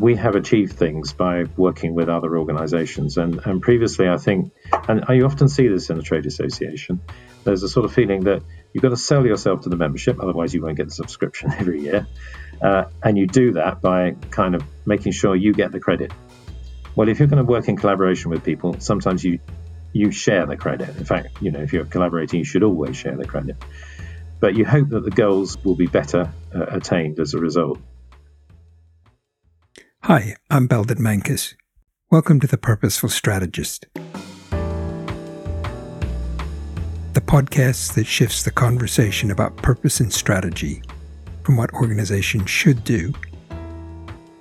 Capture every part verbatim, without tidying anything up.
we have achieved things by working with other organizations. And, and previously, I think, and you often see this in a trade association, there's a sort of feeling that you've got to sell yourself to the membership, otherwise you won't get the subscription every year. Uh, and you do that by kind of making sure you get the credit. Well, if you're going to work in collaboration with people, sometimes you you share the credit. In fact, you know, if you're collaborating, you should always share the credit. But you hope that the goals will be better uh, attained as a result. Hi, I'm Beldit Mankus. Welcome to The Purposeful Strategist, the podcast that shifts the conversation about purpose and strategy from what organizations should do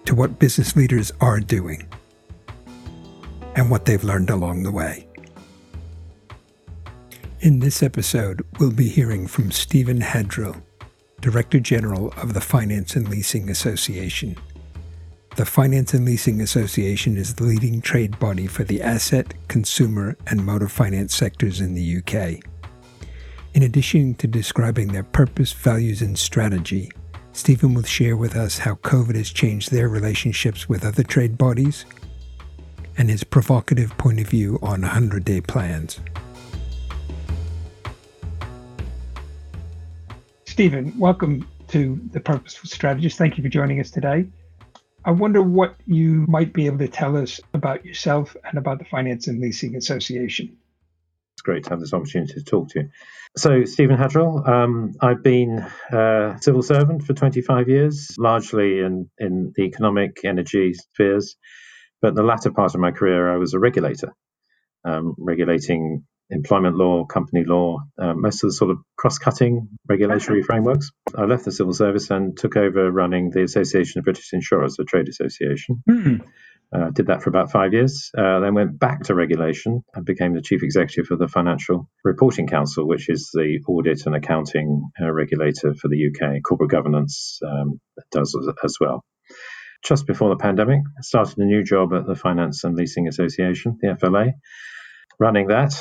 to what business leaders are doing and what they've learned along the way. In this episode, we'll be hearing from Stephen Haddrill, Director General of the Finance and Leasing Association. The Finance and Leasing Association is the leading trade body for the asset, consumer, and motor finance sectors in the U K. In addition to describing their purpose, values, and strategy, Stephen will share with us how COVID has changed their relationships with other trade bodies and his provocative point of view on one hundred day plans. Stephen, welcome to The Purposeful Strategist. Thank you for joining us today. I wonder what you might be able to tell us about yourself and about the Finance and Leasing Association. It's great to have this opportunity to talk to you. So, Stephen Haddrill, um, I've been a civil servant for twenty-five years, largely in, in the economic energy spheres. But the latter part of my career, I was a regulator, um, regulating employment law, company law, uh, most of the sort of cross-cutting regulatory frameworks. I left the civil service and took over running the Association of British Insurers, a trade association. Mm. Uh, did that for about five years, uh, then went back to regulation and became the chief executive of the Financial Reporting Council, which is the audit and accounting uh, regulator for the U K. Corporate governance um, does as well. Just before the pandemic, I started a new job at the Finance and Leasing Association, the F L A, running that.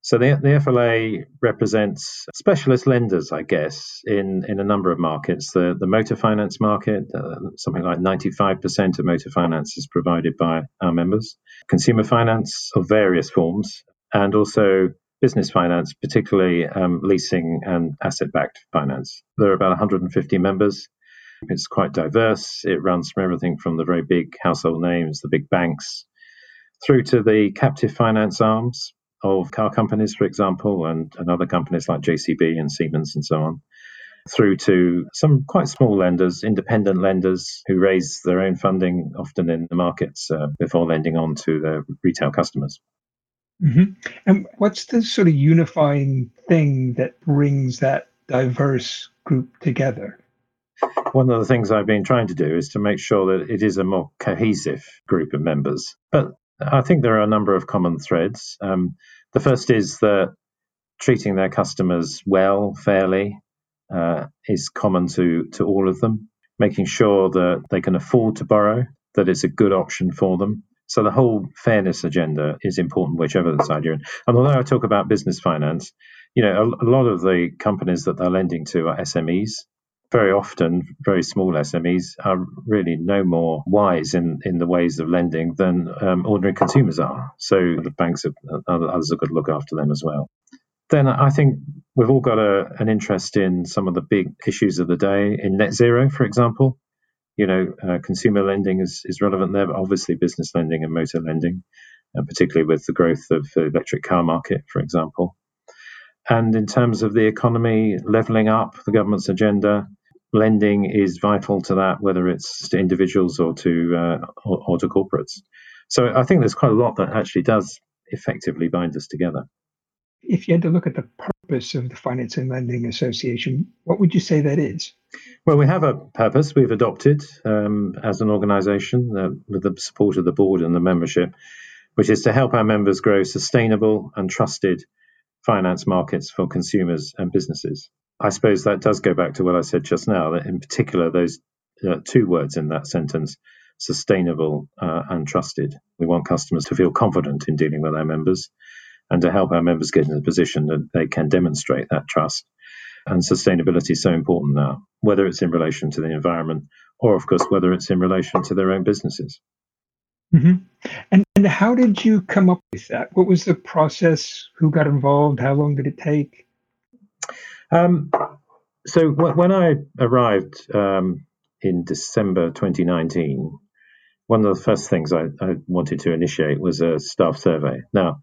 So the, the F L A represents specialist lenders, I guess, in, in a number of markets. The, the motor finance market, uh, something like ninety-five percent of motor finance is provided by our members. Consumer finance of various forms, and also business finance, particularly um, leasing and asset-backed finance. There are about one hundred fifty members. It's quite diverse. It runs from everything from the very big household names, the big banks, through to the captive finance arms of car companies, for example, and, and other companies like J C B and Siemens and so on, through to some quite small lenders, independent lenders who raise their own funding, often in the markets, uh, before lending on to their retail customers. Mm-hmm. And what's the sort of unifying thing that brings that diverse group together? One of the things I've been trying to do is to make sure that it is a more cohesive group of members. But I think there are a number of common threads. Um, the first is that treating their customers well, fairly, uh, is common to, to all of them, making sure that they can afford to borrow, that it's a good option for them. So the whole fairness agenda is important, whichever side you're in. And although I talk about business finance, you know, a, a lot of the companies that they're lending to are S M Es. Very often, very small S M Es are really no more wise in, in the ways of lending than um, ordinary consumers are. So the banks, have, others have got to look after them as well. Then I think we've all got a, an interest in some of the big issues of the day, in net zero, for example. You know, uh, consumer lending is, is relevant there, but obviously business lending and motor lending, and particularly with the growth of the electric car market, for example. And in terms of the economy, levelling up the government's agenda, lending is vital to that, whether it's to individuals or to uh, or, or to corporates. So I think there's quite a lot that actually does effectively bind us together. If you had to look at the purpose of the Finance and Lending Association, what would you say that is? Well, we have a purpose we've adopted um, as an organisation uh, with the support of the board and the membership, which is to help our members grow sustainable and trusted finance markets for consumers and businesses. I suppose that does go back to what I said just now, that in particular, those uh, two words in that sentence, sustainable uh, and trusted. We want customers to feel confident in dealing with our members and to help our members get in a position that they can demonstrate that trust. And sustainability is so important now, whether it's in relation to the environment or, of course, whether it's in relation to their own businesses. Mm-hmm. And, and how did you come up with that? What was the process? Who got involved? How long did it take? Um, so w- when I arrived um, in December twenty nineteen, one of the first things I, I wanted to initiate was a staff survey. Now,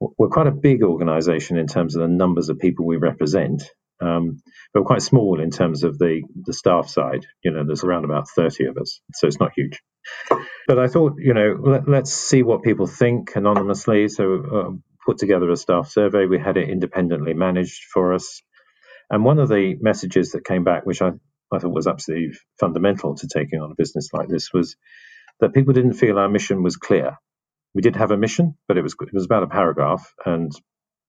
we're quite a big organization in terms of the numbers of people we represent, um, but we're quite small in terms of the, the staff side. You know, there's around about thirty of us, so it's not huge. But I thought, you know, let, let's see what people think anonymously. So uh, put together a staff survey. We had it independently managed for us. And one of the messages that came back, which I, I thought was absolutely fundamental to taking on a business like this, was that people didn't feel our mission was clear. We did have a mission, but it was it was about a paragraph, and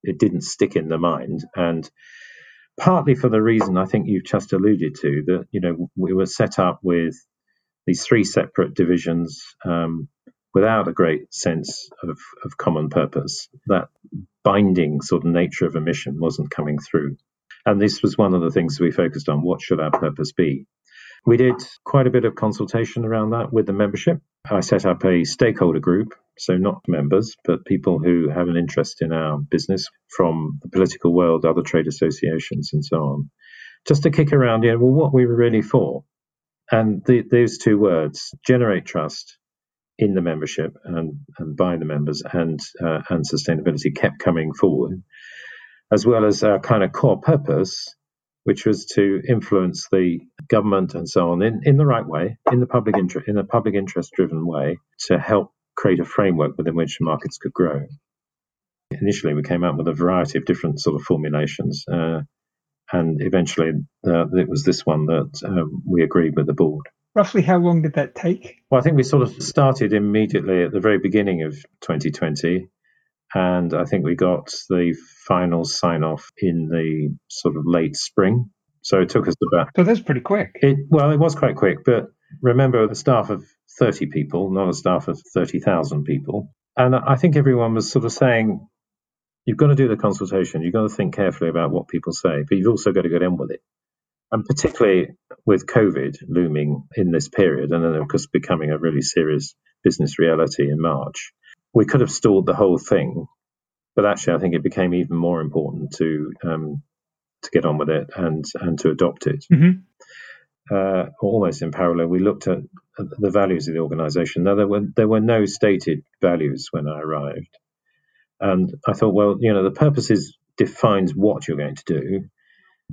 it didn't stick in the mind. And partly for the reason I think you've just alluded to, that, you know, we were set up with these three separate divisions um, without a great sense of, of common purpose. That binding sort of nature of a mission wasn't coming through. And this was one of the things we focused on. What should our purpose be? We did quite a bit of consultation around that with the membership. I set up a stakeholder group, so not members, but people who have an interest in our business from the political world, other trade associations, and so on, just to kick around, you know, well, what we were really for. And the, those two words, generate trust in the membership and, and by the members, and uh, and sustainability, kept coming forward, as well as our kind of core purpose, which was to influence the government and so on in, in the right way, in the public interest, in a public interest-driven way, to help create a framework within which markets could grow. Initially, we came out with a variety of different sort of formulations, uh, and eventually uh, it was this one that um, we agreed with the board. Roughly how long did that take? Well, I think we sort of started immediately at the very beginning of twenty twenty, and I think we got the final sign-off in the sort of late spring. So it took us about... So that's pretty quick. It, well, it was quite quick. But remember, a staff of thirty people, not a staff of thirty thousand people. And I think everyone was sort of saying, you've got to do the consultation. You've got to think carefully about what people say. But you've also got to get on with it. And particularly with COVID looming in this period, and then, of course, becoming a really serious business reality in March, we could have stalled the whole thing, but actually I think it became even more important to um, to get on with it and, and to adopt it. Mm-hmm. Uh, almost in parallel, we looked at the values of the organisation. Now, there were there were no stated values when I arrived. And I thought, well, you know, the purpose is, defines what you're going to do.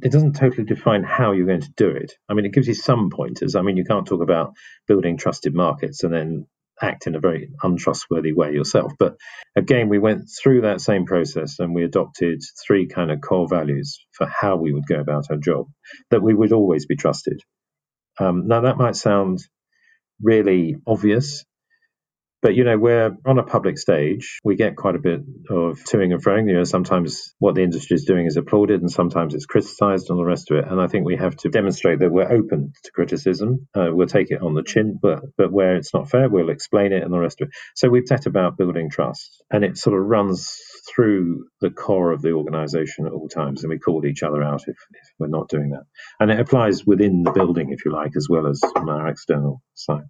It doesn't totally define how you're going to do it. I mean, it gives you some pointers. I mean, you can't talk about building trusted markets and then act in a very untrustworthy way yourself. But again, we went through that same process and we adopted three kind of core values for how we would go about our job, that we would always be trusted. Um, now, that might sound really obvious, but, you know, we're on a public stage. We get quite a bit of toing and froing. You know, sometimes what the industry is doing is applauded and sometimes it's criticised and the rest of it. And I think we have to demonstrate that we're open to criticism. Uh, we'll take it on the chin, but, but where it's not fair, we'll explain it and the rest of it. So we've set about building trust, and it sort of runs through the core of the organisation at all times. And we call each other out if, if we're not doing that. And it applies within the building, if you like, as well as on our external side.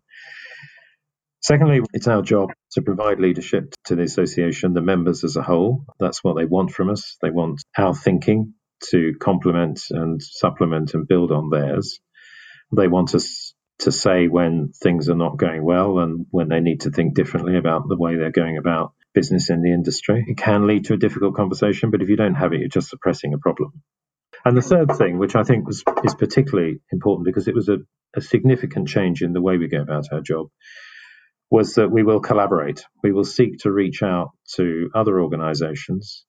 Secondly, it's our job to provide leadership to the association, the members as a whole. That's what they want from us. They want our thinking to complement and supplement and build on theirs. They want us to say when things are not going well and when they need to think differently about the way they're going about business in the industry. It can lead to a difficult conversation, but if you don't have it, you're just suppressing a problem. And the third thing, which I think was is particularly important because it was a, a significant change in the way we go about our job, was that we will collaborate. We will seek to reach out to other organisations,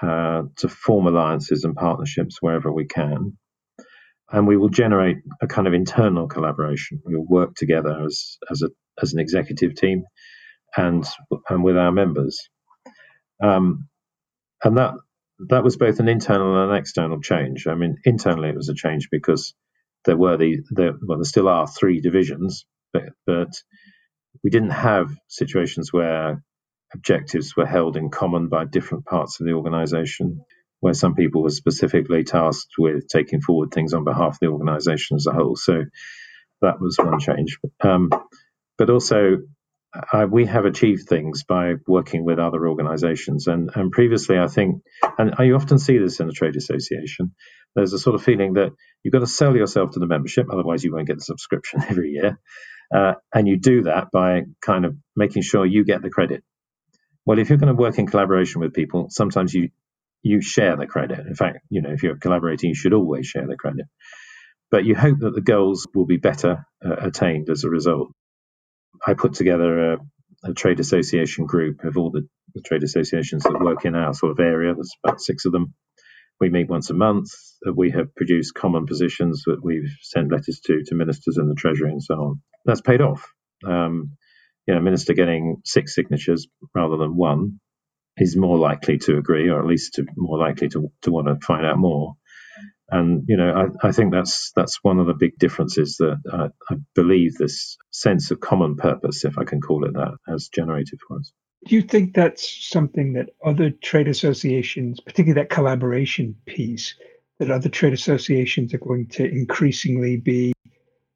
uh, to form alliances and partnerships wherever we can. And we will generate a kind of internal collaboration. We will work together as as, a, as an executive team and and with our members. Um, and that that was both an internal and an external change. I mean, internally it was a change because there were the, the well, there still are three divisions, but, but we didn't have situations where objectives were held in common by different parts of the organisation, where some people were specifically tasked with taking forward things on behalf of the organisation as a whole. So that was one change. Um, but also, uh, we have achieved things by working with other organizations. And, and previously, I think, and you often see this in a trade association, there's a sort of feeling that you've got to sell yourself to the membership, otherwise you won't get the subscription every year. Uh, and you do that by kind of making sure you get the credit. Well, if you're going to work in collaboration with people, sometimes you you share the credit. In fact, you know, if you're collaborating, you should always share the credit. But you hope that the goals will be better uh, attained as a result. I put together a, a trade association group of all the, the trade associations that work in our sort of area. There's about six of them. We meet once a month. We have produced common positions that we've sent letters to, to ministers and the Treasury and so on. That's paid off. Um, you know, a minister getting six signatures rather than one is more likely to agree, or at least to, more likely to, to want to find out more. And, you know, I, I think that's that's one of the big differences that I, I believe this sense of common purpose, if I can call it that, has generated for us. Do you think that's something that other trade associations, particularly that collaboration piece, that other trade associations are going to increasingly be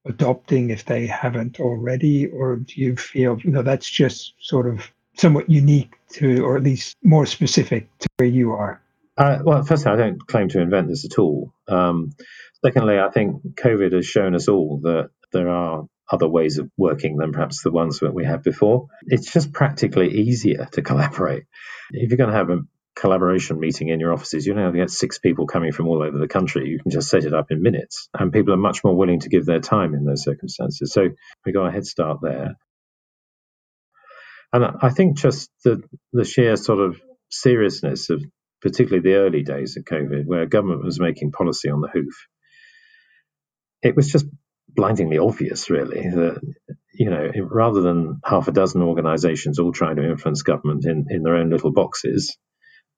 adopting if they haven't already? Or do you feel, you know, that's just sort of somewhat unique to, or at least more specific to where you are? Uh, well, firstly, I don't claim to invent this at all. Um, secondly, I think COVID has shown us all that there are other ways of working than perhaps the ones that we had before. It's just practically easier to collaborate. If you're going to have a collaboration meeting in your offices, you don't have to get six people coming from all over the country. You can just set it up in minutes. And people are much more willing to give their time in those circumstances. So we got a head start there. And I think just the, the sheer sort of seriousness of particularly the early days of COVID, where government was making policy on the hoof, it was just blindingly obvious, really, that, you know, rather than half a dozen organizations all trying to influence government in, in their own little boxes,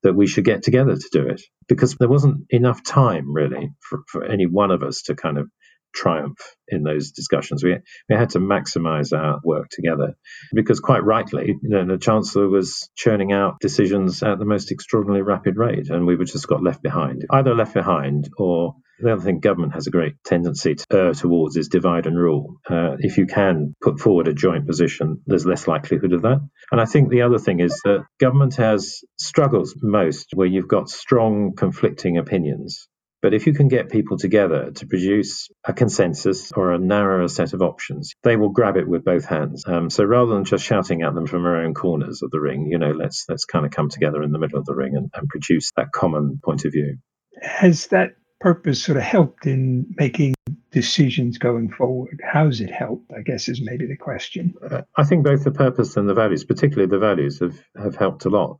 that we should get together to do it, because there wasn't enough time, really, for, for any one of us to kind of triumph in those discussions. We, we had to maximize our work together, because quite rightly, you know, the Chancellor was churning out decisions at the most extraordinarily rapid rate, and we just got left behind, either left behind or the other thing government has a great tendency to err towards is divide and rule. Uh, if you can put forward a joint position, there's less likelihood of that. And I think the other thing is that government has struggles most where you've got strong conflicting opinions. But if you can get people together to produce a consensus or a narrower set of options, they will grab it with both hands. Um, so rather than just shouting at them from our own corners of the ring, you know, let's let's kind of come together in the middle of the ring and, and produce that common point of view. Has that purpose sort of helped in making decisions going forward? How's it helped, I guess, is maybe the question. Uh, I think both the purpose and the values, particularly the values, have, have helped a lot.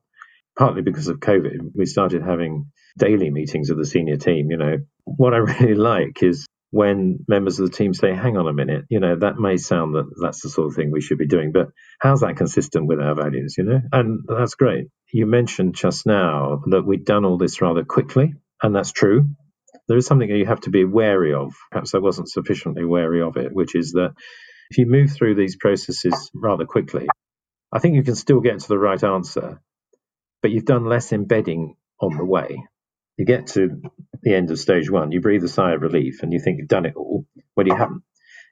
Partly because of COVID, we started having daily meetings of the senior team. You know, what I really like is when members of the team say, hang on a minute, you know, that may sound that that's the sort of thing we should be doing, but how's that consistent with our values, you know? And that's great. You mentioned just now that we'd done all this rather quickly, and that's true. There is something that you have to be wary of. Perhaps I wasn't sufficiently wary of it, which is that if you move through these processes rather quickly, I think you can still get to the right answer, but you've done less embedding on the way. You get to the end of stage one, you breathe a sigh of relief and you think you've done it all. Well, you haven't.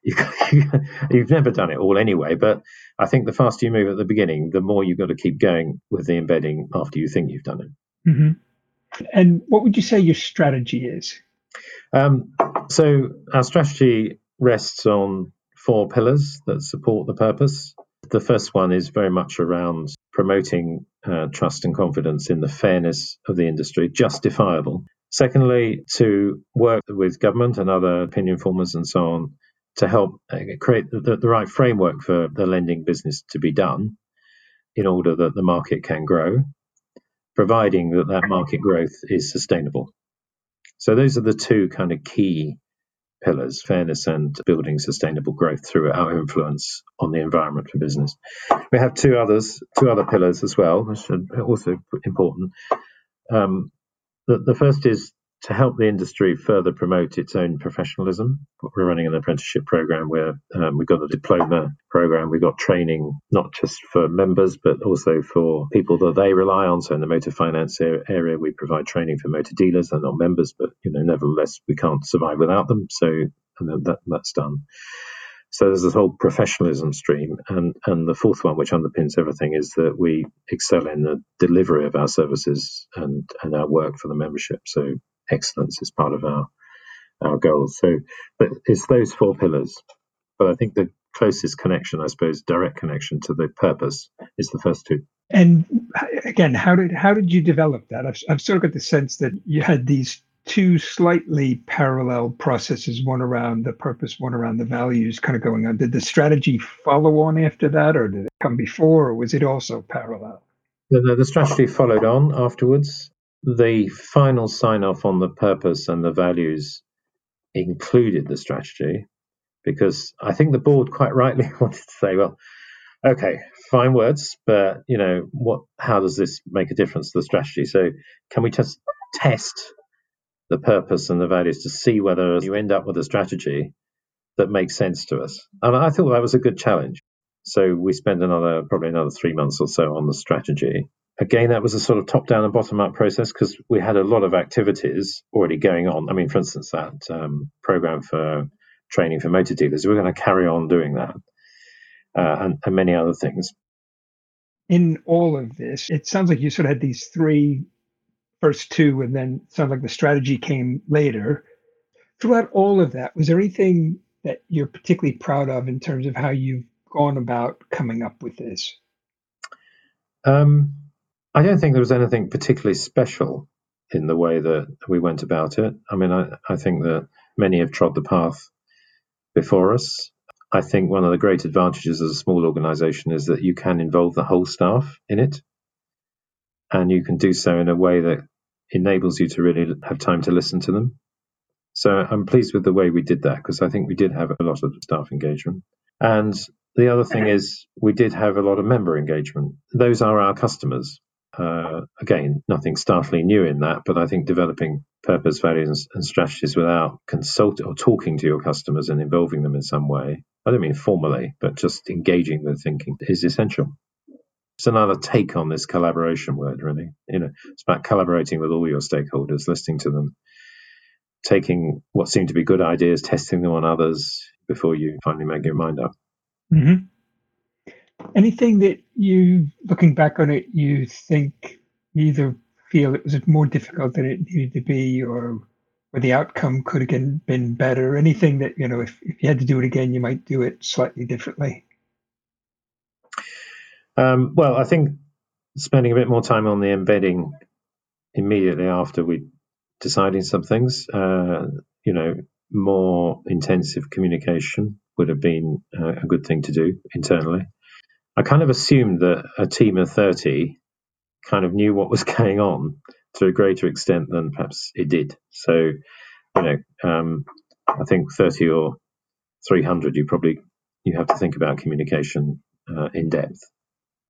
You've, got, you've never done it all anyway, but I think the faster you move at the beginning, the more you've got to keep going with the embedding after you think you've done it. Mm-hmm. And what would you say your strategy is? Um, so our strategy rests on four pillars that support the purpose. The first one is very much around promoting uh, trust and confidence in the fairness of the industry, justifiable. Secondly, to work with government and other opinion formers and so on to help uh, create the, the right framework for the lending business to be done in order that the market can grow, providing that that market growth is sustainable. So those are the two kind of key pillars, fairness and building sustainable growth through our influence on the environment for business. We have two others, two other pillars as well, which are also important. Um, the, the first is to help the industry further promote its own professionalism. We're running an apprenticeship program where um, we've got a diploma program. We've got training, not just for members, but also for people that they rely on. So in the motor finance area, we provide training for motor dealers. They're not members, but, you know, nevertheless, we can't survive without them. So and that, that's done. So there's this whole professionalism stream. And, and the fourth one, which underpins everything, is that we excel in the delivery of our services and, and our work for the membership. So excellence is part of our, our goals. So but it's those four pillars. But I think the closest connection, I suppose, direct connection to the purpose is the first two. And again, how did how did you develop that? I've, I've sort of got the sense that you had these two slightly parallel processes, one around the purpose, one around the values kind of going on. Did the strategy follow on after that, or did it come before, or was it also parallel? No, no, the strategy followed on afterwards. The final sign-off on the purpose and the values included the strategy, because I think the board quite rightly wanted to say, well, okay, fine words, but, you know, what? How does this make a difference to the strategy? So can we just test the purpose and the values to see whether you end up with a strategy that makes sense to us? And I thought that was a good challenge. So we spent another, probably another three months or so on the strategy. Again, that was a sort of top-down and bottom-up process, because we had a lot of activities already going on. I mean, for instance, that um, program for training for motor dealers, we're going to carry on doing that uh, and, and many other things. In all of this, it sounds like you sort of had these three first two, and then it sounds like the strategy came later. Throughout all of that, was there anything that you're particularly proud of in terms of how you've gone about coming up with this? Um, I don't think there was anything particularly special in the way that we went about it. I mean, I, I think that many have trod the path before us. I think one of the great advantages of a small organization is that you can involve the whole staff in it. And you can do so in a way that enables you to really have time to listen to them. So I'm pleased with the way we did that, because I think we did have a lot of staff engagement. And the other thing is we did have a lot of member engagement. Those are our customers. Uh, again, nothing startlingly new in that, but I think developing purpose, values, and, and strategies without consulting or talking to your customers and involving them in some way, I don't mean formally, but just engaging with thinking, is essential. It's another take on this collaboration word, really. You know, it's about collaborating with all your stakeholders, listening to them, taking what seem to be good ideas, testing them on others before you finally make your mind up. Mm-hmm. Anything that you, looking back on it, you think you either feel it was more difficult than it needed to be, or or the outcome could have been better? Anything that, you know, if, if you had to do it again, you might do it slightly differently? Um, well, I think spending a bit more time on the embedding immediately after we deciding some things, uh, you know, more intensive communication would have been uh, a good thing to do internally. I kind of assumed that a team of thirty kind of knew what was going on to a greater extent than perhaps it did. So, you know, um, I think thirty or three hundred, you probably you have to think about communication uh, in depth.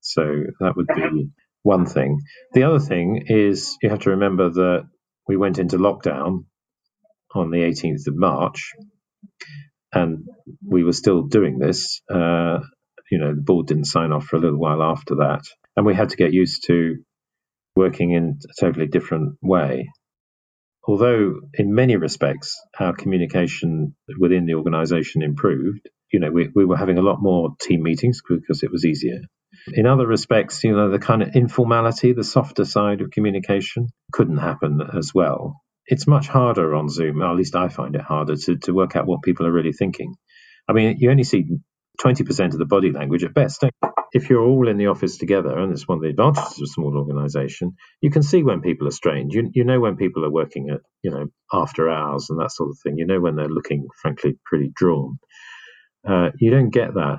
So that would be one thing. The other thing is you have to remember that we went into lockdown on the eighteenth of March, and we were still doing this. Uh, you know, the board didn't sign off for a little while after that, and we had to get used to working in a totally different way. Although in many respects our communication within the organisation improved, you know, we, we were having a lot more team meetings because it was easier. In other respects, you know, the kind of informality, the softer side of communication couldn't happen as well. It's much harder on Zoom, or at least I find it harder, to, to work out what people are really thinking. I mean, you only see twenty percent of the body language at best. If you're all in the office together, and it's one of the advantages of a small organization, you can see when people are strained. You, you know when people are working at, you know, after hours and that sort of thing. You know when they're looking, frankly, pretty drawn. Uh, you don't get that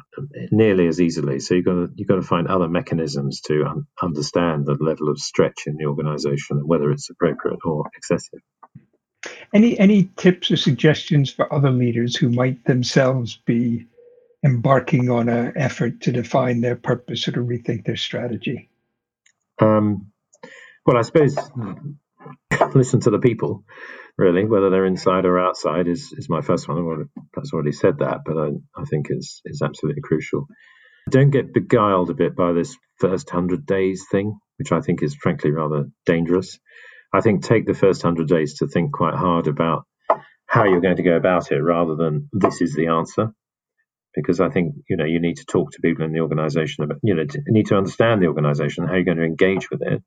nearly as easily. So you've got to, you've got to find other mechanisms to un- understand the level of stretch in the organization and whether it's appropriate or excessive. Any any tips or suggestions for other leaders who might themselves be embarking on an effort to define their purpose or to rethink their strategy? Um, well, I suppose listen to the people, really, whether they're inside or outside is, is my first one. I've perhaps already said that, but I, I think is is absolutely crucial. Don't get beguiled a bit by this first one hundred days thing, which I think is frankly rather dangerous. I think take the first one hundred days to think quite hard about how you're going to go about it rather than this is the answer. because I think, you know, you need to talk to people in the organization about, you know, you need to understand the organization, how you're going to engage with it.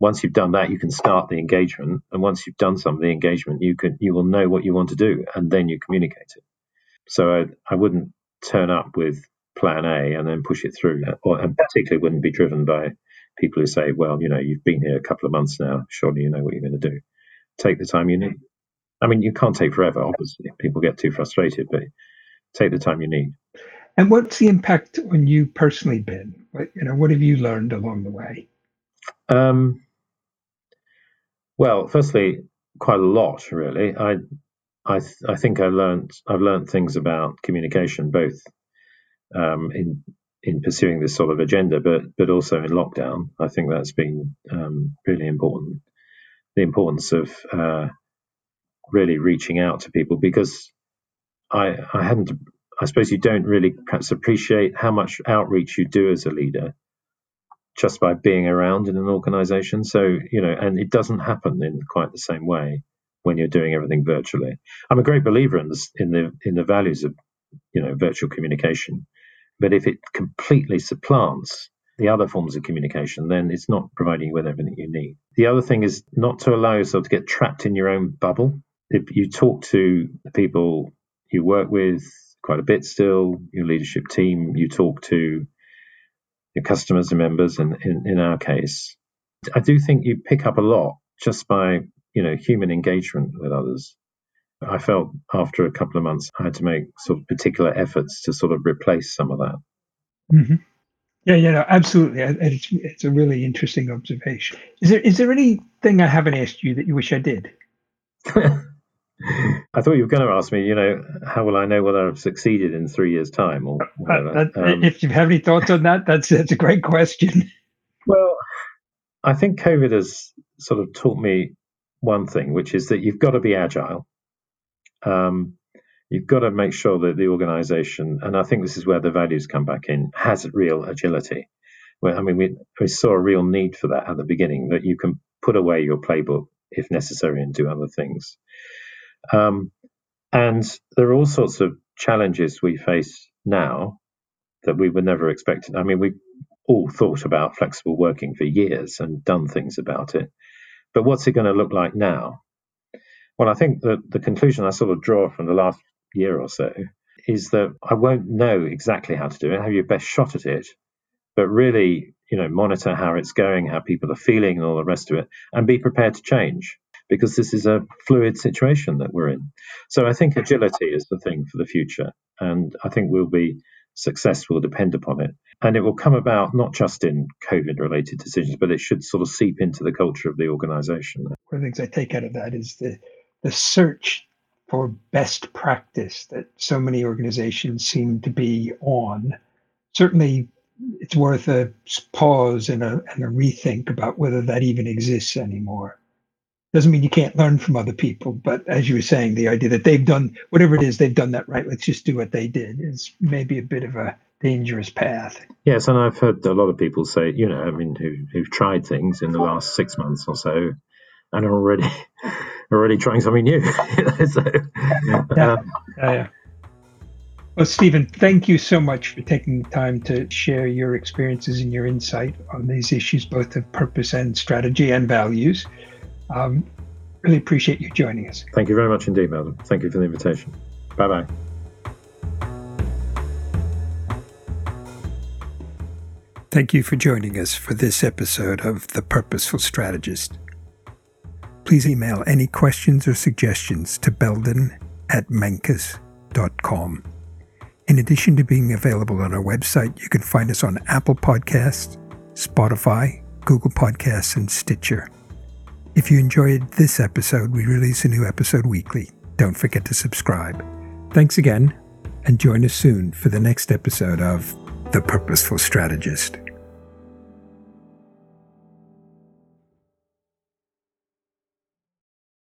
Once you've done that, you can start the engagement. And once you've done some of the engagement, you can, you will know what you want to do, and then you communicate it. So I, I wouldn't turn up with plan A and then push it through, or, and particularly wouldn't be driven by people who say, well, you know, you've been here a couple of months now, surely you know what you're going to do. Take the time you need. I mean, you can't take forever, obviously. People get too frustrated, but take the time you need. And what's the impact on you personally been? You know, what have you learned along the way? Um, well, firstly, quite a lot, really. I, I, th- I think I learned. I've learned things about communication, both um, in in pursuing this sort of agenda, but but also in lockdown. I think that's been um, really important. The importance of uh, really reaching out to people, because I I hadn't I suppose you don't really perhaps appreciate how much outreach you do as a leader just by being around in an organization. So, you know, and it doesn't happen in quite the same way when you're doing everything virtually. I'm a great believer in this, in the in the values of, you know, virtual communication, but if it completely supplants the other forms of communication, then it's not providing you with everything you need. The other thing is not to allow yourself to get trapped in your own bubble. If you talk to the people you work with quite a bit still, your leadership team, you talk to your customers and members, and in, in our case, I do think you pick up a lot just by, you know, human engagement with others. I felt after a couple of months, I had to make sort of particular efforts to sort of replace some of that. Mm-hmm. Yeah, yeah, no, absolutely. It's, it's a really interesting observation. Is there is there anything I haven't asked you that you wish I did? I thought you were going to ask me, you know, how will I know whether I've succeeded in three years' time or whatever. Uh, that, um, if you have any thoughts on that, that's that's a great question. Well, I think COVID has sort of taught me one thing, which is that you've got to be agile. Um, You've got to make sure that the organization, and I think this is where the values come back in, has real agility. Well, I mean, we, we saw a real need for that at the beginning, that you can put away your playbook if necessary and do other things. Um, and there are all sorts of challenges we face now that we were never expecting. I mean, we all thought about flexible working for years and done things about it. But what's it going to look like now? Well, I think that the conclusion I sort of draw from the last year or so is that I won't know exactly how to do it, have your best shot at it, but really, you know, monitor how it's going, how people are feeling and all the rest of it, and be prepared to change, because this is a fluid situation that we're in. So I think agility is the thing for the future, and I think we'll be successful depend upon it. And it will come about not just in COVID-related decisions, but it should sort of seep into the culture of the organization. One of the things I take out of that is the the search for best practice that so many organizations seem to be on. Certainly, it's worth a pause and a, and a rethink about whether that even exists anymore. Doesn't mean you can't learn from other people, but as you were saying, the idea that they've done, whatever it is, they've done that right, let's just do what they did, is maybe a bit of a dangerous path. Yes, and I've heard a lot of people say, you know, I mean, who, who've tried things in the last six months or so, and are already already trying something new. so, yeah, yeah, yeah. Well, Stephen, thank you so much for taking the time to share your experiences and your insight on these issues, both of purpose and strategy and values. Um, really appreciate you joining us. Thank you very much indeed, Madam. Thank you for the invitation. Bye-bye. Thank you for joining us for this episode of The Purposeful Strategist. Please email any questions or suggestions to beldin at mankus dot com. In addition to being available on our website, you can find us on Apple Podcasts, Spotify, Google Podcasts, and Stitcher. If you enjoyed this episode, we release a new episode weekly. Don't forget to subscribe. Thanks again, and join us soon for the next episode of The Purposeful Strategist.